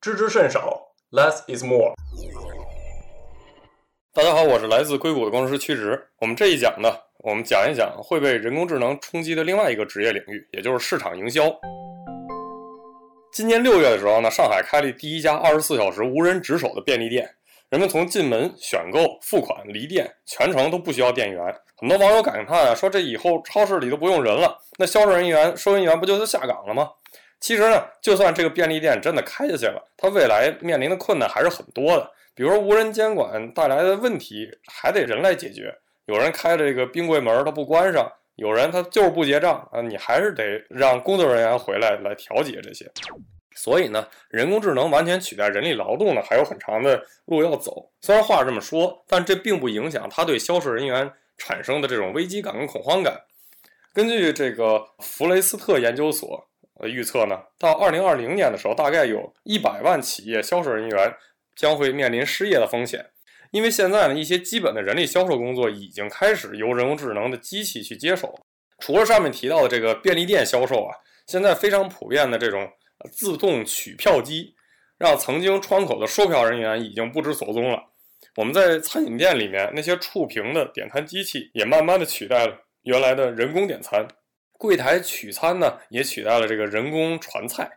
知之甚少 Less is more。 大家好，我是来自硅谷的工程师曲直。我们这一讲呢，我们讲一讲会被人工智能冲击的另外一个职业领域，也就是市场营销。今年6月的时候呢，上海开了第一家24小时无人值守的便利店，人们从进门、选购、付款、离店，全程都不需要店员。很多网友感叹啊，说这以后超市里都不用人了，那销售人员、收银员不就下岗了吗？其实呢，就算这个便利店真的开下去了，它未来面临的困难还是很多的。比如说无人监管带来的问题还得人来解决，有人开了这个冰柜门它不关上，有人他就是不结账啊，你还是得让工作人员回来来调解这些。所以呢，人工智能完全取代人力劳动呢，还有很长的路要走。虽然话这么说，但这并不影响它对销售人员产生的这种危机感跟恐慌感。根据这个弗雷斯特研究所预测呢，到2020年的时候，大概有100万企业销售人员将会面临失业的风险。因为现在呢，一些基本的人力销售工作已经开始由人工智能的机器去接手。除了上面提到的这个便利店销售啊，现在非常普遍的这种自动取票机，让曾经窗口的售票人员已经不知所踪了。我们在餐饮店里面，那些触屏的点餐机器也慢慢的取代了原来的人工点餐。柜台取餐呢，也取代了这个人工传菜。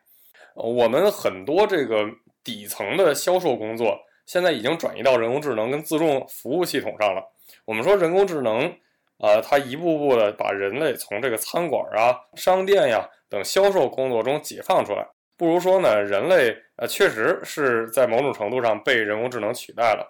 我们很多这个底层的销售工作现在已经转移到人工智能跟自动服务系统上了。我们说人工智能它一步步的把人类从这个餐馆啊、商店呀等销售工作中解放出来。不如说呢，人类确实是在某种程度上被人工智能取代了。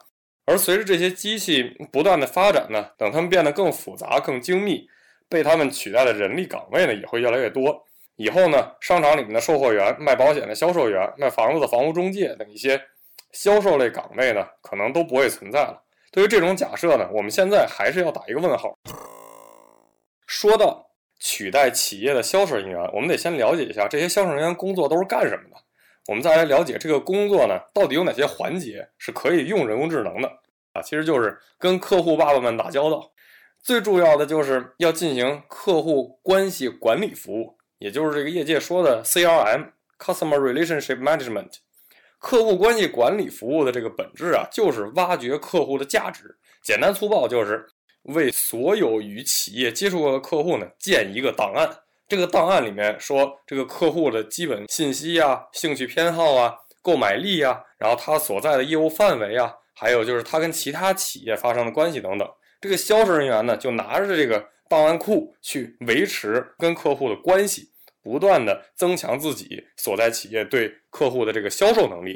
而随着这些机器不断的发展呢，等它们变得更复杂、更精密，被他们取代的人力岗位呢也会越来越多。以后呢，商场里面的售货员、卖保险的销售员、卖房子的房屋中介等一些销售类岗位呢，可能都不会存在了。对于这种假设呢，我们现在还是要打一个问号。说到取代企业的销售人员，我们得先了解一下这些销售人员工作都是干什么的。我们再来了解这个工作呢，到底有哪些环节是可以用人工智能的啊？其实就是跟客户爸爸们打交道。最重要的就是要进行客户关系管理服务，也就是这个业界说的 CRM Customer Relationship Management。 客户关系管理服务的这个本质啊，就是挖掘客户的价值，简单粗暴就是为所有与企业接触过的客户呢建一个档案。这个档案里面说这个客户的基本信息啊、兴趣偏好啊、购买力啊，然后他所在的业务范围啊，还有就是他跟其他企业发生的关系等等。这个销售人员呢，就拿着这个档案库去维持跟客户的关系，不断的增强自己所在企业对客户的这个销售能力。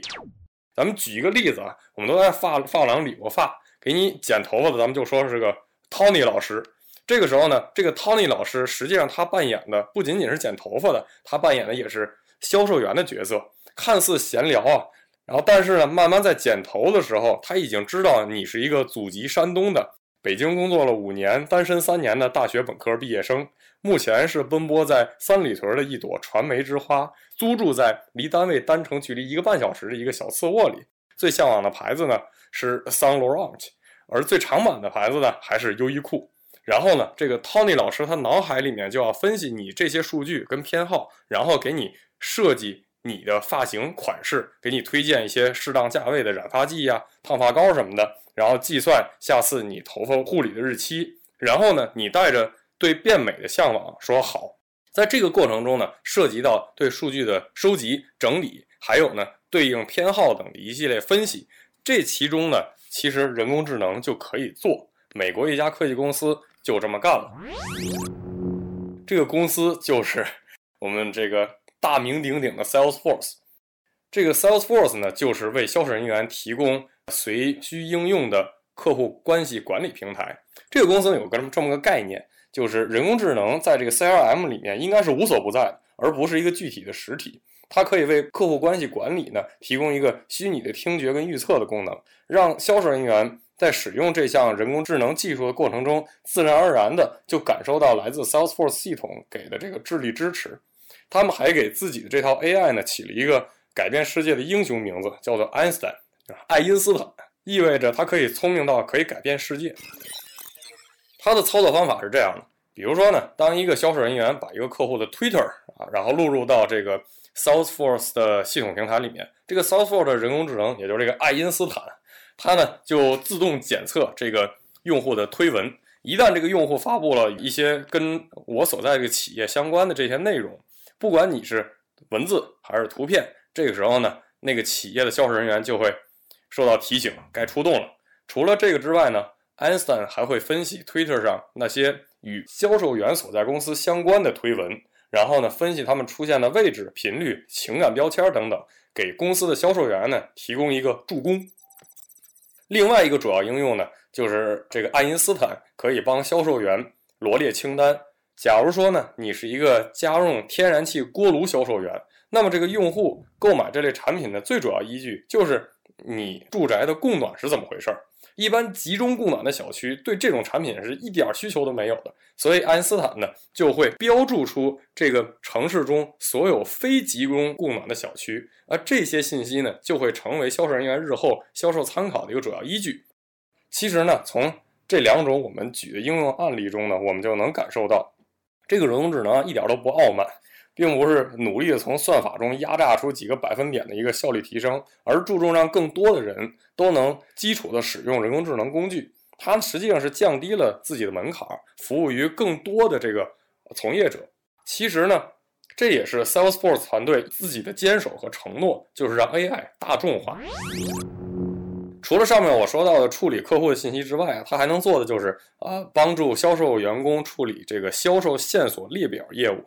咱们举一个例子啊，我们都在发廊理过发，给你剪头发的咱们就说是个 Tony 老师。这个时候呢，这个 Tony 老师实际上他扮演的不仅仅是剪头发的，他扮演的也是销售员的角色。看似闲聊啊，然后但是呢，慢慢在剪头的时候，他已经知道你是一个祖籍山东的，北京工作了5年，单身3年的大学本科毕业生，目前是奔波在三里屯的一朵传媒之花，租住在离单位单程距离1个半小时的一个小次卧里。最向往的牌子呢是 Saint Laurent， 而最常买的牌子呢还是优衣库。然后呢，这个 Tony 老师他脑海里面就要分析你这些数据跟偏好，然后给你设计你的发型款式，给你推荐一些适当价位的染发剂啊、烫发膏什么的，然后计算下次你头发护理的日期。然后呢，你带着对变美的向往说好。在这个过程中呢，涉及到对数据的收集、整理，还有呢对应偏好等的一系列分析。这其中呢，其实人工智能就可以做。美国一家科技公司就这么干了。这个公司就是我们这个大名鼎鼎的 Salesforce。 这个 Salesforce 呢，就是为销售人员提供随需应用的客户关系管理平台。这个公司有这么个概念，就是人工智能在这个 CRM 里面应该是无所不在的，而不是一个具体的实体。它可以为客户关系管理呢提供一个虚拟的听觉跟预测的功能，让销售人员在使用这项人工智能技术的过程中，自然而然的就感受到来自 Salesforce 系统给的这个智力支持。他们还给自己的这套 AI 呢起了一个改变世界的英雄名字，叫做爱因斯坦，意味着他可以聪明到可以改变世界。他的操作方法是这样的：比如说呢，当一个销售人员把一个客户的 Twitter 啊，然后录入到这个 Salesforce 的系统平台里面，这个 Salesforce 的人工智能，也就是这个爱因斯坦，它呢就自动检测这个用户的推文。一旦这个用户发布了一些跟我所在这个企业相关的这些内容，不管你是文字还是图片，这个时候呢，那个企业的销售人员就会受到提醒，该出动了。除了这个之外呢，爱因斯坦还会分析 Twitter 上那些与销售员所在公司相关的推文，然后呢，分析他们出现的位置、频率、情感标签等等，给公司的销售员呢提供一个助攻。另外一个主要应用呢，就是这个爱因斯坦可以帮销售员罗列清单。假如说呢，你是一个家用天然气锅炉销售员，那么这个用户购买这类产品的最主要依据就是你住宅的供暖是怎么回事。一般集中供暖的小区对这种产品是一点需求都没有的，所以爱因斯坦呢就会标注出这个城市中所有非集中供暖的小区，而这些信息呢就会成为销售人员日后销售参考的一个主要依据。其实呢，从这两种我们举的应用案例中呢，我们就能感受到这个人工智能一点都不傲慢，并不是努力的从算法中压榨出几个百分点的一个效率提升，而注重让更多的人都能基础的使用人工智能工具。它实际上是降低了自己的门槛，服务于更多的这个从业者。其实呢，这也是 Salesforce 团队自己的坚守和承诺，就是让 AI 大众化。除了上面我说到的处理客户的信息之外，它还能做的就是帮助销售员工处理这个销售线索列表业务。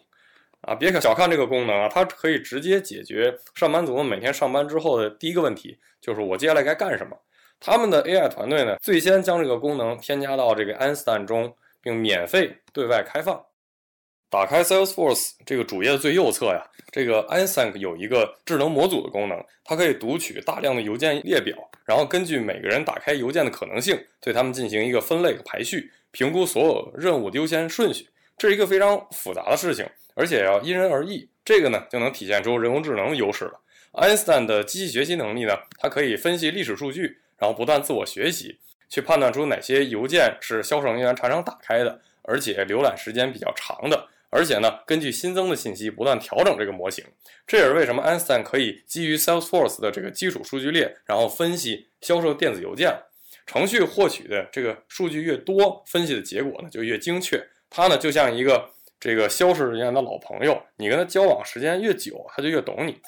别小看这个功能啊，它可以直接解决上班族们每天上班之后的第一个问题，就是我接下来该干什么。他们的 AI 团队呢，最先将这个功能添加到这个 Einstein 中，并免费对外开放。打开 Salesforce 这个主页的最右侧呀，这个 Einstein 有一个智能模组的功能，它可以读取大量的邮件列表，然后根据每个人打开邮件的可能性，对他们进行一个分类和排序，评估所有任务的优先顺序。这是一个非常复杂的事情，而且要因人而异。这个呢，就能体现出人工智能的优势了。爱因斯坦的机器学习能力呢，它可以分析历史数据，然后不断自我学习，去判断出哪些邮件是销售人员常常打开的，而且浏览时间比较长的。而且呢，根据新增的信息不断调整这个模型。这也是为什么 Einstein 可以基于 Salesforce 的这个基础数据列，然后分析销售电子邮件。程序获取的这个数据越多，分析的结果呢就越精确。它呢就像一个这个销售人员的老朋友，你跟他交往时间越久，他就越懂你。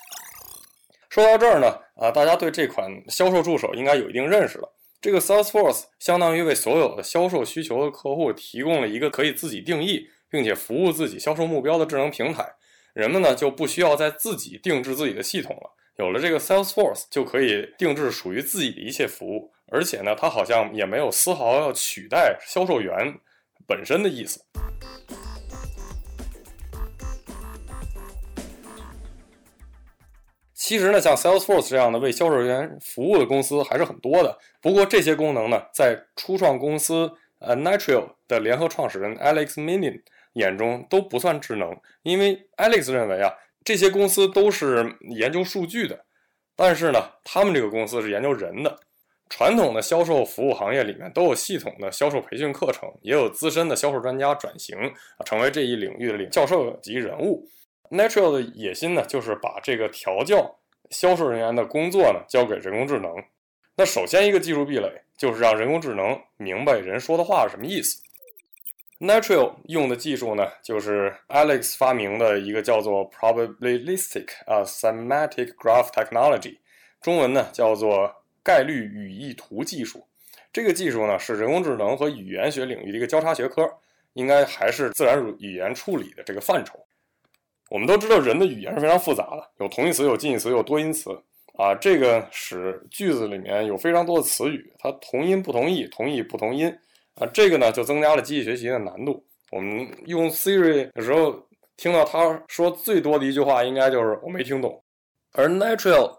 说到这儿呢，大家对这款销售助手应该有一定认识了。这个 Salesforce 相当于为所有的销售需求的客户提供了一个可以自己定义并且服务自己销售目标的智能平台，人们呢就不需要再自己定制自己的系统了。有了这个 Salesforce 就可以定制属于自己的一切服务，而且呢它好像也没有丝毫要取代销售员本身的意思。其实呢，像 Salesforce 这样的为销售员服务的公司还是很多的，不过这些功能呢在初创公司Natural 的联合创始人 Alex Milin 眼中都不算智能，因为 Alex 认为啊，这些公司都是研究数据的，但是呢，他们这个公司是研究人的。传统的销售服务行业里面都有系统的销售培训课程，也有资深的销售专家转型，成为这一领域的教授级人物。Natural 的野心呢，就是把这个调教销售人员的工作呢，交给人工智能。那首先一个技术壁垒就是让人工智能明白人说的话是什么意思。Natural 用的技术呢，就是 Alex 发明的一个叫做 Probabilistic Semantic Graph Technology， 中文呢叫做概率语义图技术。这个技术呢是人工智能和语言学领域的一个交叉学科，应该还是自然语言处理的这个范畴。我们都知道人的语言是非常复杂的，有同义词，有近义词，有多音词。这个使句子里面有非常多的词语，它同音不同义，同义不同音。这个呢就增加了机器学习的难度。我们用 Siri 的时候听到他说最多的一句话应该就是我没听懂。而 Natural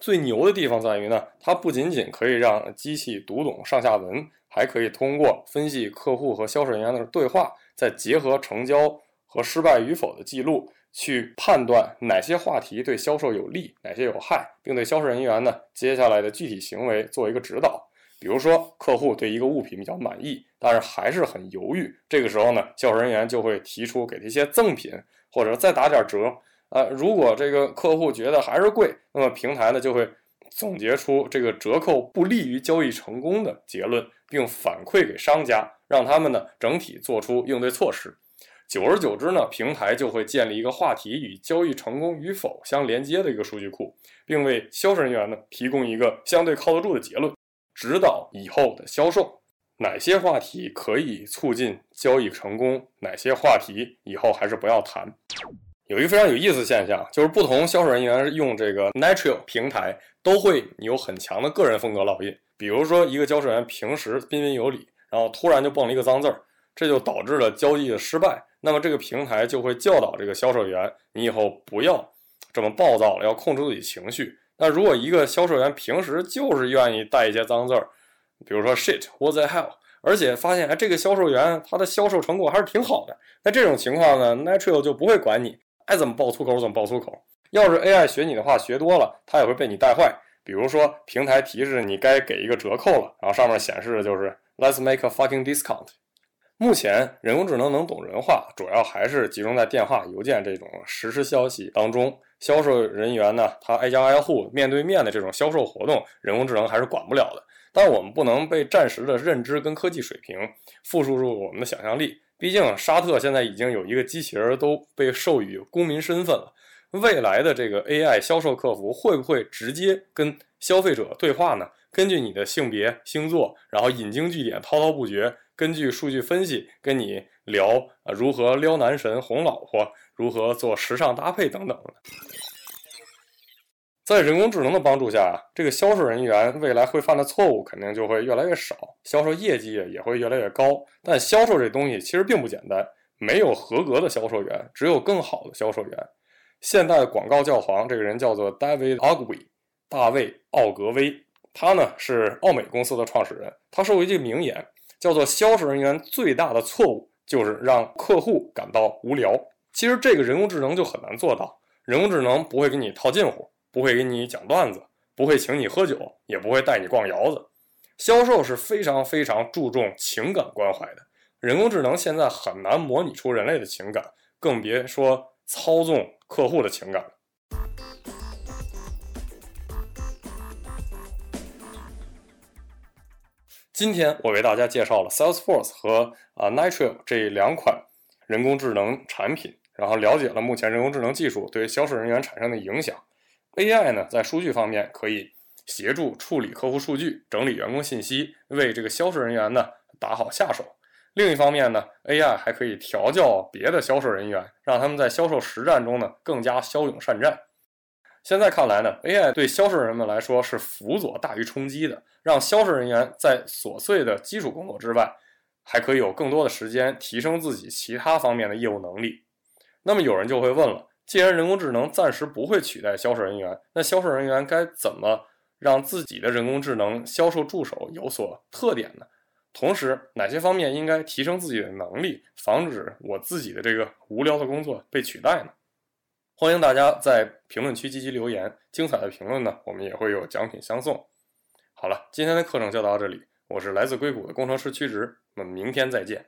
最牛的地方在于呢，它不仅仅可以让机器读懂上下文，还可以通过分析客户和销售人员的对话，再结合成交和失败与否的记录，去判断哪些话题对销售有利，哪些有害，并对销售人员呢接下来的具体行为做一个指导。比如说客户对一个物品比较满意，但是还是很犹豫，这个时候呢销售人员就会提出给他一些赠品或者再打点折。如果这个客户觉得还是贵，那么平台呢就会总结出这个折扣不利于交易成功的结论，并反馈给商家，让他们呢整体做出应对措施。久而久之呢，平台就会建立一个话题与交易成功与否相连接的一个数据库，并为销售人员呢提供一个相对靠得住的结论，指导以后的销售。哪些话题可以促进交易成功，哪些话题以后还是不要谈。有一个非常有意思的现象，就是不同销售人员用这个 Natural 平台都会有很强的个人风格烙印。比如说一个销售员平时彬彬有礼，然后突然就蹦了一个脏字儿，这就导致了交易的失败。那么这个平台就会教导这个销售员，你以后不要这么暴躁了，要控制自己情绪。那如果一个销售员平时就是愿意带一些脏字儿，比如说 shit, what the hell，而且发现这个销售员他的销售成果还是挺好的，那这种情况呢 Natural 就不会管你，爱怎么爆粗口怎么爆粗口。要是 AI 学你的话学多了，它也会被你带坏。比如说平台提示你该给一个折扣了，然后上面显示的就是 Let's make a fucking discount。 目前人工智能能懂人话，主要还是集中在电话、邮件这种实时消息当中。销售人员呢，他挨家挨户面对面的这种销售活动，人工智能还是管不了的。但我们不能被暂时的认知跟科技水平附属住我们的想象力。毕竟沙特现在已经有一个机器人都被授予公民身份了，未来的这个 AI 销售客服会不会直接跟消费者对话呢？根据你的性别、星座，然后引经据典，滔滔不绝，根据数据分析跟你聊如何撩男神、哄老婆，如何做时尚搭配等等的。在人工智能的帮助下，这个销售人员未来会犯的错误肯定就会越来越少，销售业绩也会越来越高。但销售这东西其实并不简单，没有合格的销售员，只有更好的销售员。现代广告教皇这个人叫做 David Ogilvy， 大卫奥格威，他呢是奥美公司的创始人。他说过一句名言，叫做销售人员最大的错误就是让客户感到无聊。其实这个人工智能就很难做到，人工智能不会给你套近乎，不会给你讲段子，不会请你喝酒，也不会带你逛窑子。销售是非常非常注重情感关怀的，人工智能现在很难模拟出人类的情感，更别说操纵客户的情感了。今天我为大家介绍了 Salesforce 和Nitro 这两款人工智能产品，然后了解了目前人工智能技术对销售人员产生的影响。AI 呢，在数据方面可以协助处理客户数据，整理员工信息，为这个销售人员呢打好下手。另一方面呢， AI 还可以调教别的销售人员，让他们在销售实战中呢更加骁勇善战。现在看来呢 AI 对销售人们来说是辅佐大于冲击的，让销售人员在琐碎的基础工作之外，还可以有更多的时间提升自己其他方面的业务能力。那么有人就会问了，既然人工智能暂时不会取代销售人员，那销售人员该怎么让自己的人工智能销售助手有所特点呢？同时哪些方面应该提升自己的能力，防止我自己的这个无聊的工作被取代呢？欢迎大家在评论区积极留言，精彩的评论呢，我们也会有奖品相送。好了，今天的课程就到这里，我是来自硅谷的工程师曲直，我们明天再见。